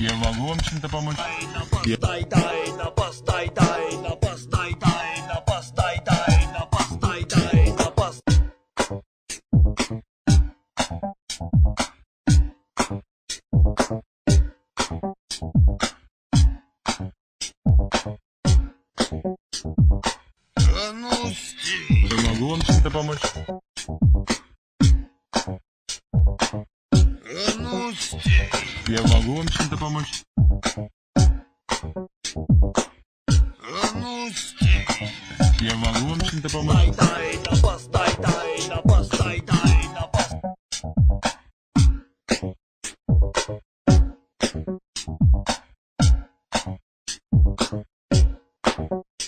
Я могу вам чем-то помочь? Я могу вам чем-то помочь? Я могу вам чем-то помочь? Я могу вам чем-то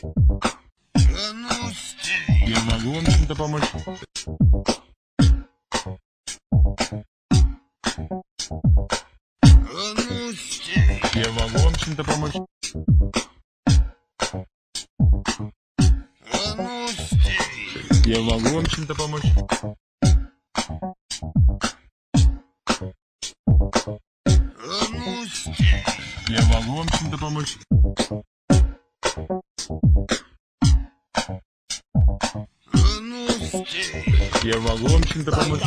помочь? Я могу вам чем-то помочь? Я могу вам чем-то помочь? Я могу вам чем-то помочь? Я могу вам чем-то помочь? Я могу вам чем-то помочь? Я могу вам чем-то помочь? Я могу. Я могу вам чем-то помочь?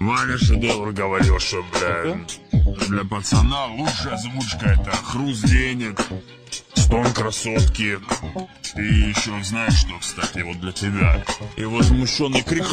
Ваня шедевр говорил, что, блядь, для пацана лучшая озвучка — это хруст денег, стон красотки. И еще знаешь что, кстати, вот для тебя. И возмущенный крик: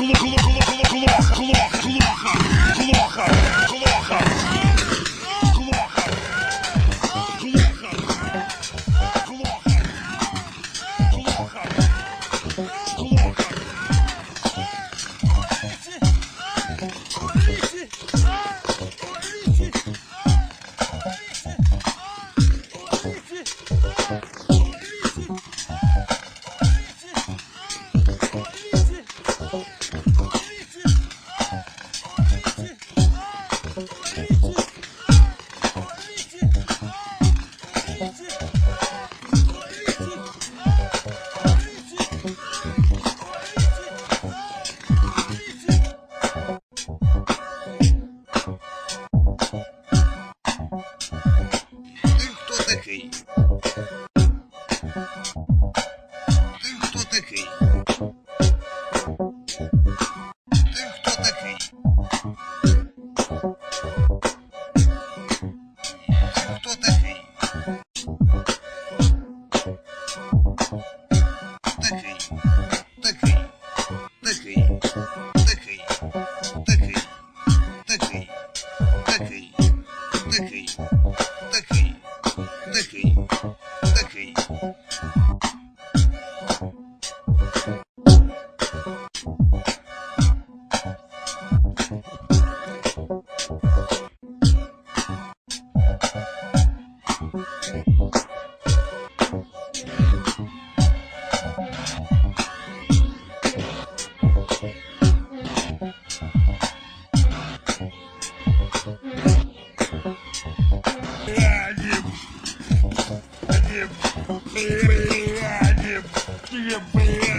Тебе, блядь.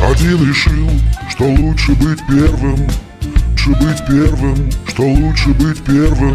Один решил, что лучше быть первым, что лучше быть первым, что лучше быть первым.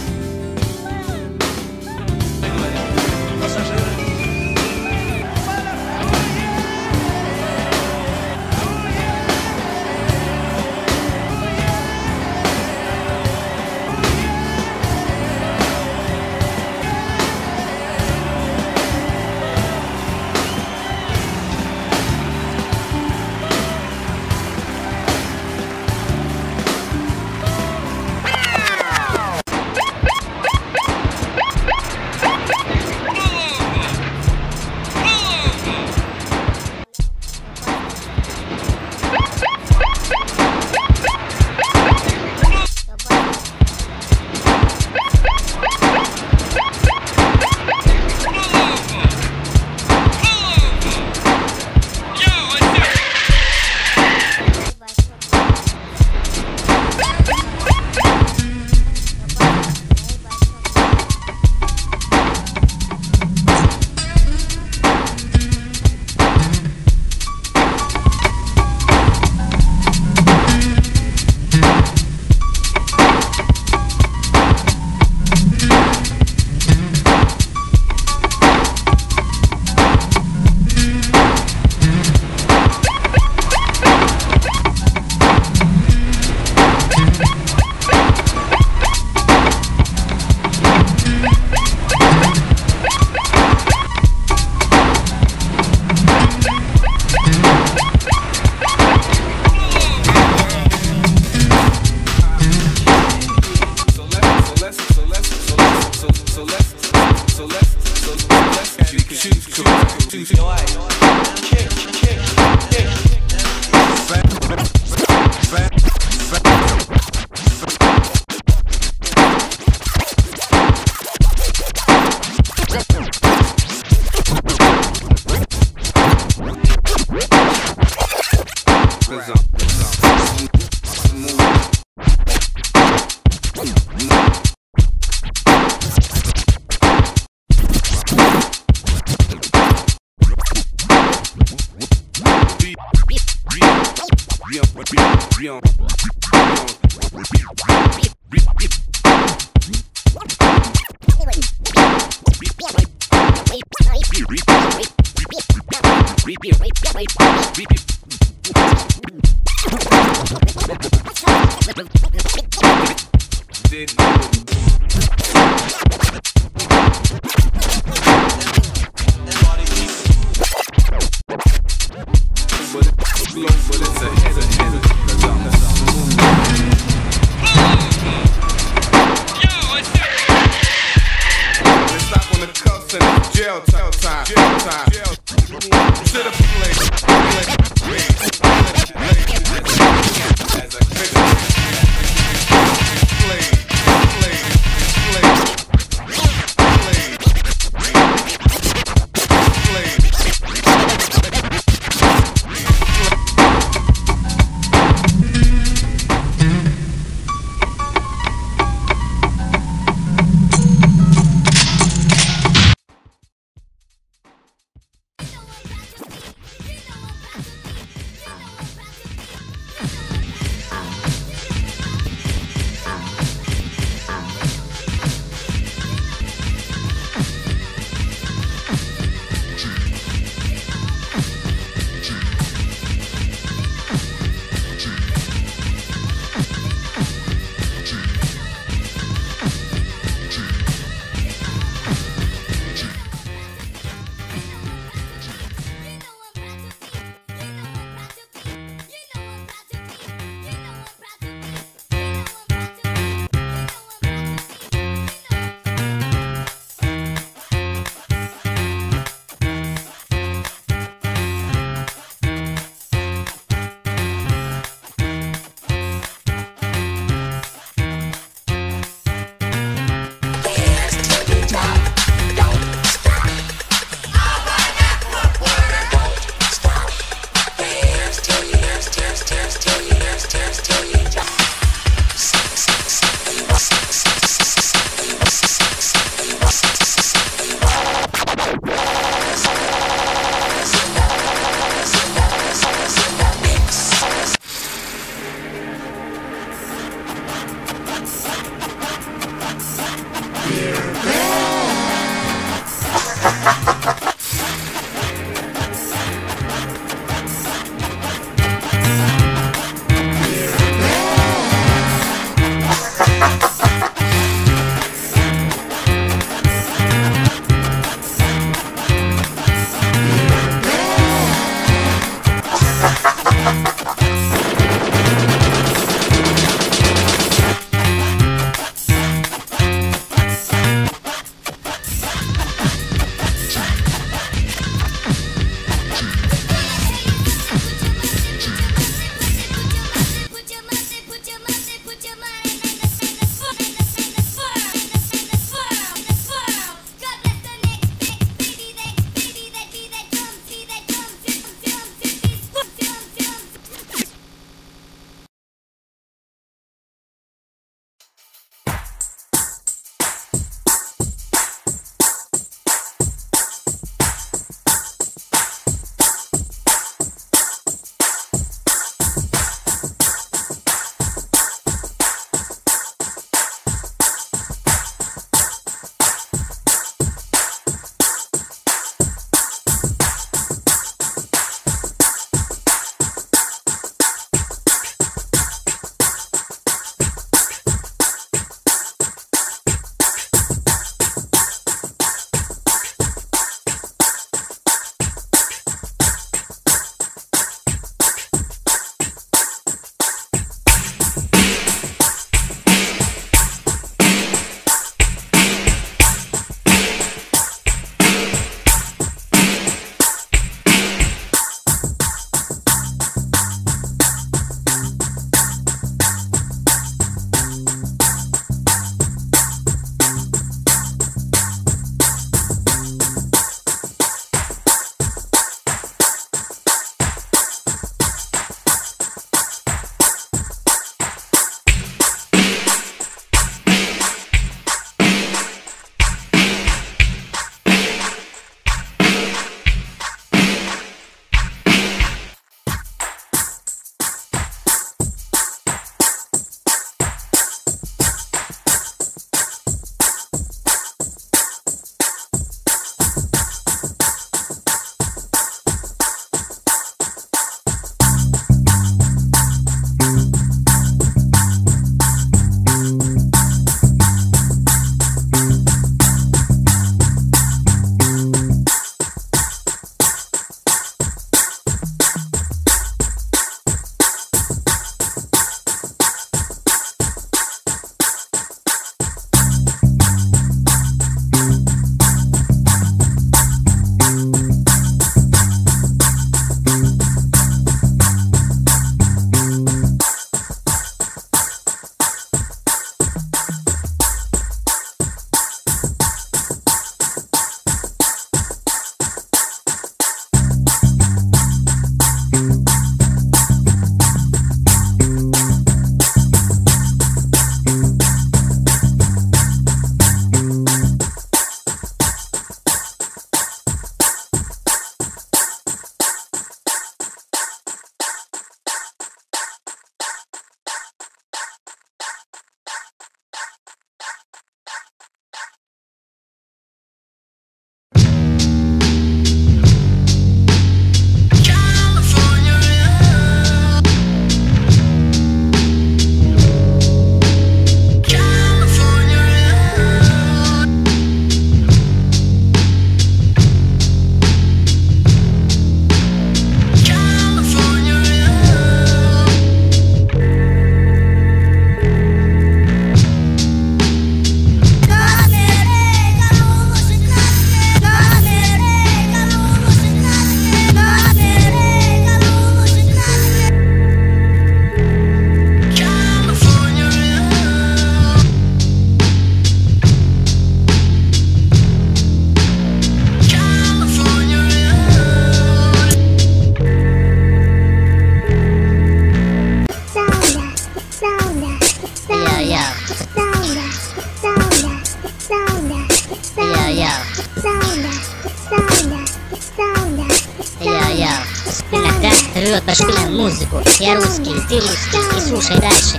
иногда рвет по шпилям музыку. Я русский, ты русский, и слушай дальше.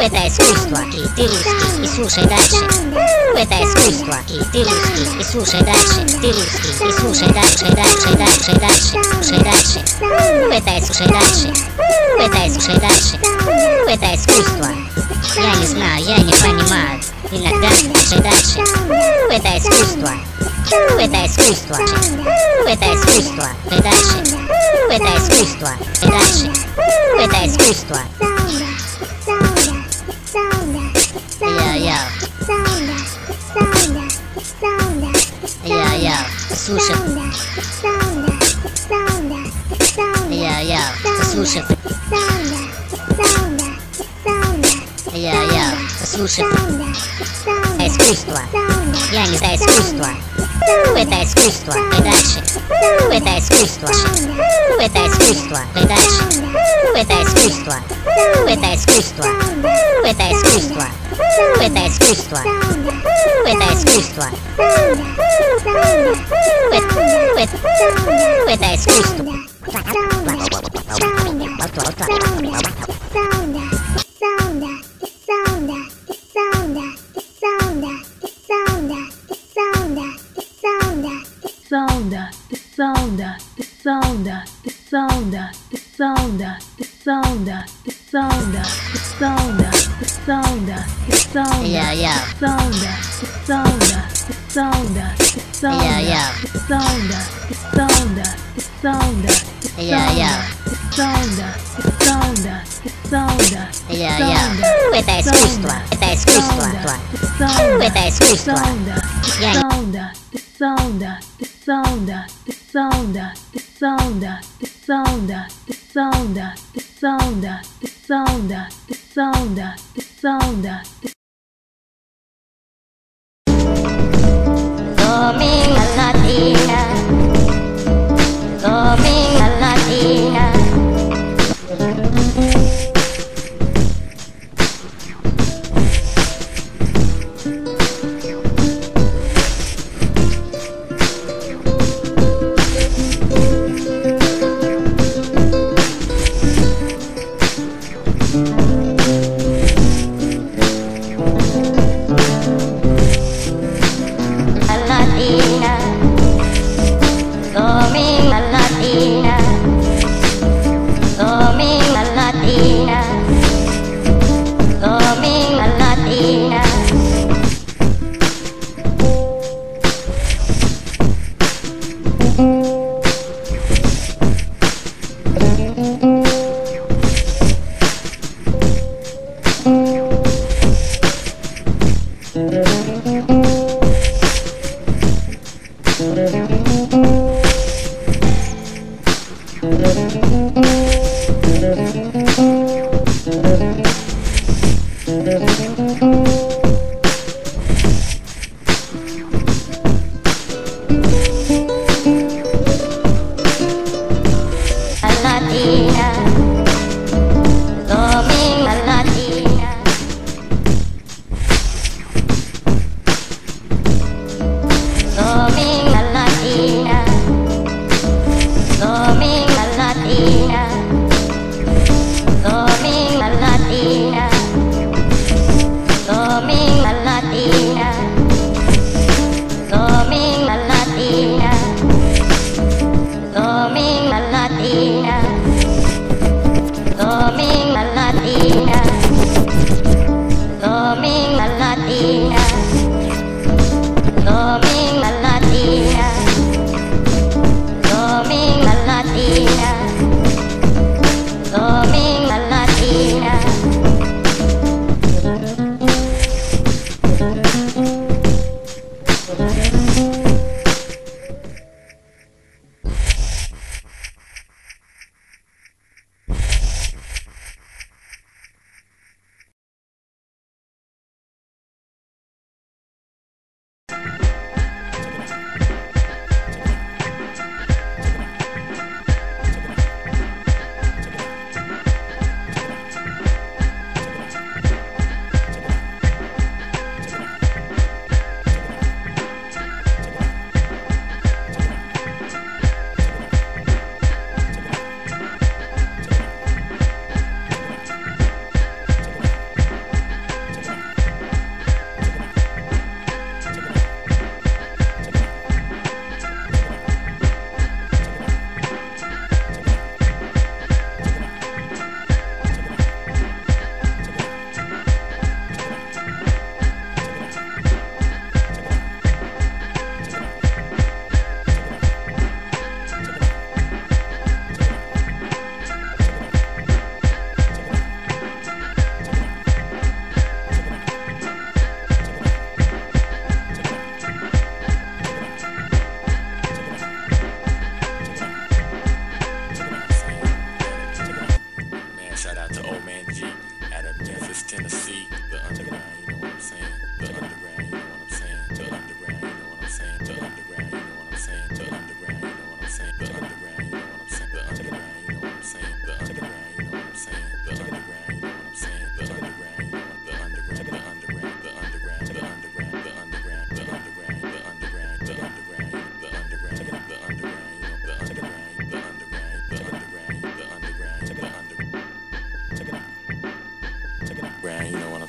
Это искусство, и ты русский, и слушай дальше. Это искусство, и ты русский, и слушай дальше. Ты русский, и слушай дальше, дальше, дальше, дальше, слушай дальше. Это и слушай дальше. Это и слушай дальше. Это искусство. Я не знаю, я не понимаю. Иногда слушай дальше. Это искусство. Это искусство. Это искусство. Ты дальше. Это искусство. Ты дальше. Это искусство. Я слушай. Я слушай. Я слушай. Это искусство. Я не за искусство. Это искусство, и дальше. Это искусство. Это искусство, и дальше. Это искусство. Это искусство. Это искусство. Это искусство. Это искусство. Это искусство. Солдат, ты солдат, ты солдат, ты солдат, ты солдат, ты солдат, ты солдат, ты солдат, ты солдат, ты солдат, ты солдат, ты солдат, ты солдат, ты солдат, ты солдат, ты солдат, ты солдат, ты солдат, ты солдат, это искусство, это искусство, это искусство, солдат, ты солдат, ты солдат, ты солдат, ты солдат, ты солдат, ты солдат, ты солдат, ты солдат, ты солдат, ты Dominga Latina, Dominga Latina. Dominga Latina.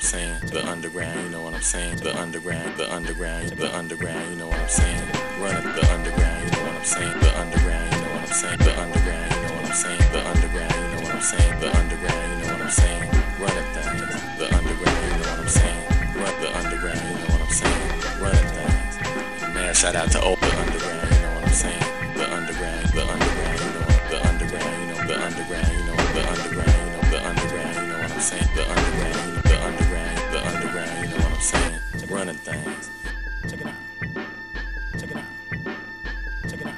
saying? The underground, you know what I'm saying? The underground, the underground, the underground, you know what I'm saying? Run up the underground, you know what I'm saying? The underground, you know what I'm saying? The underground, you know what I'm saying? The underground, you know what I'm saying? The underground, you know what I'm saying? Run up that, the underground, you know what I'm saying? Run the underground, you know what I'm saying? Run up that. Man, shout out to all the underground, you know what I'm saying? The underground, the underground, you know, the underground, you know, the underground, you know, the underground, you know, the underground, you know what I'm saying? The underground, the underground, the underground, you know what I'm saying? Running things. Check it out. Check it out. Check it out. Check it out.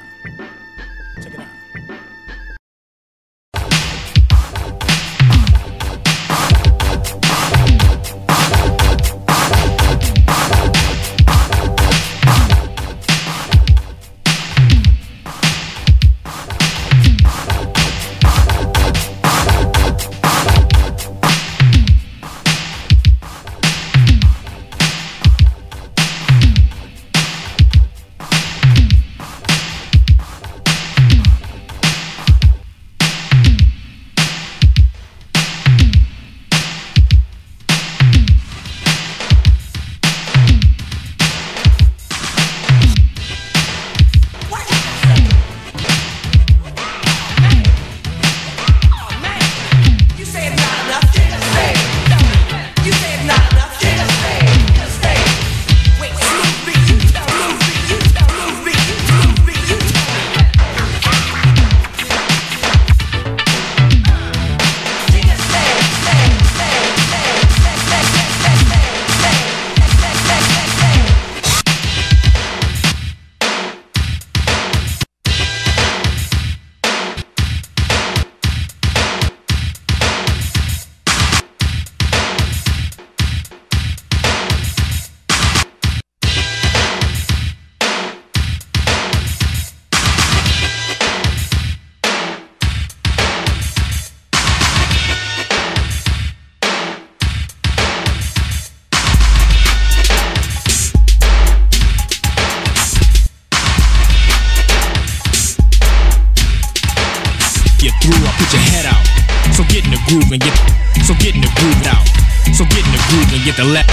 The left.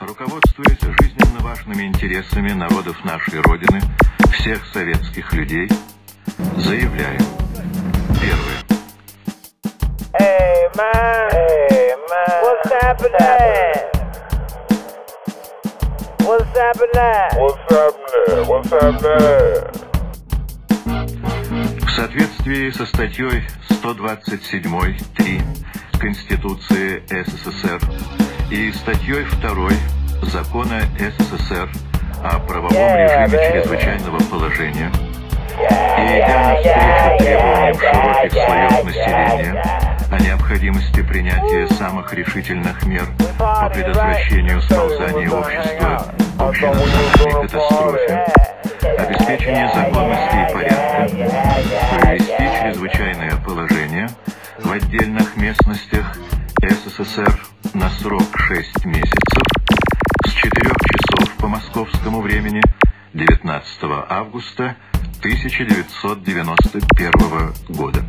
Руководствуясь жизненно важными интересами народов нашей Родины, всех советских людей, заявляю. Первое. Hey, man, what's happening? What's happening? What's happening? What's happening? В соответствии со статьей 127.3 Конституции СССР и статьей 2 Закона СССР о правовом режиме чрезвычайного положения и идя навстречу требованиям широких слоев населения о необходимости принятия самых решительных мер по предотвращению сползания общества в общенациональной катастрофе, обеспечение законности и порядка, провести чрезвычайное положение в отдельных местностях СССР на срок 6 месяцев с 4 часов по московскому времени 19 августа 1991 года.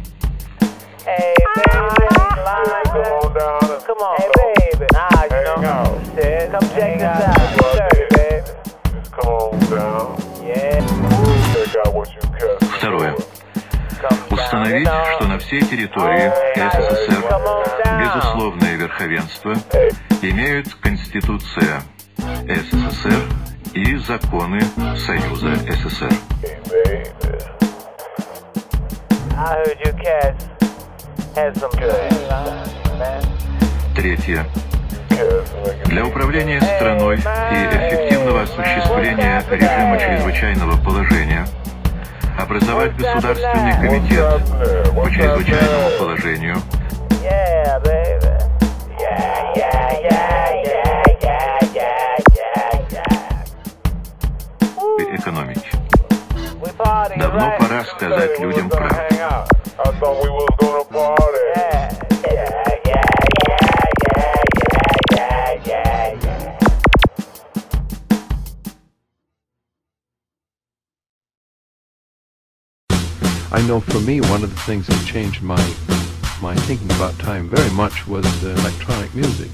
come on, hey, baby. Nah, you know. Shit, come check this out. Baby. Just calm down. Yeah. Check out what you got. Второе. Установить, что на всей территории СССР безусловное верховенство имеют Конституция СССР и законы Союза СССР. Третье. Для управления страной и эффективного осуществления режима чрезвычайного положения образовать Государственный комитет по чрезвычайному положению, экономики. Давно пора сказать людям правду. I know for me, one of the things that changed my thinking about time very much was the electronic music.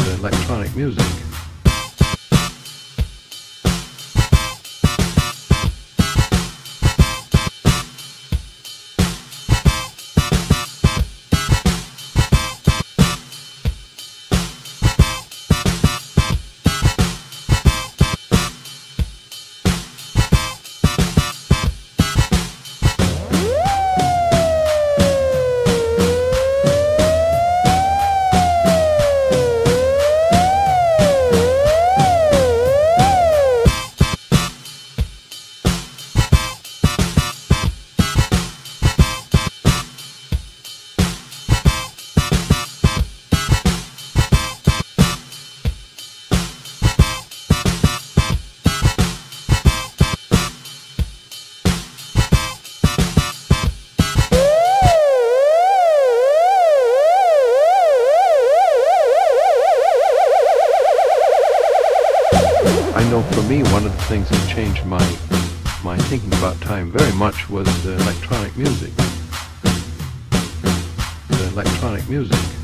Electronic music.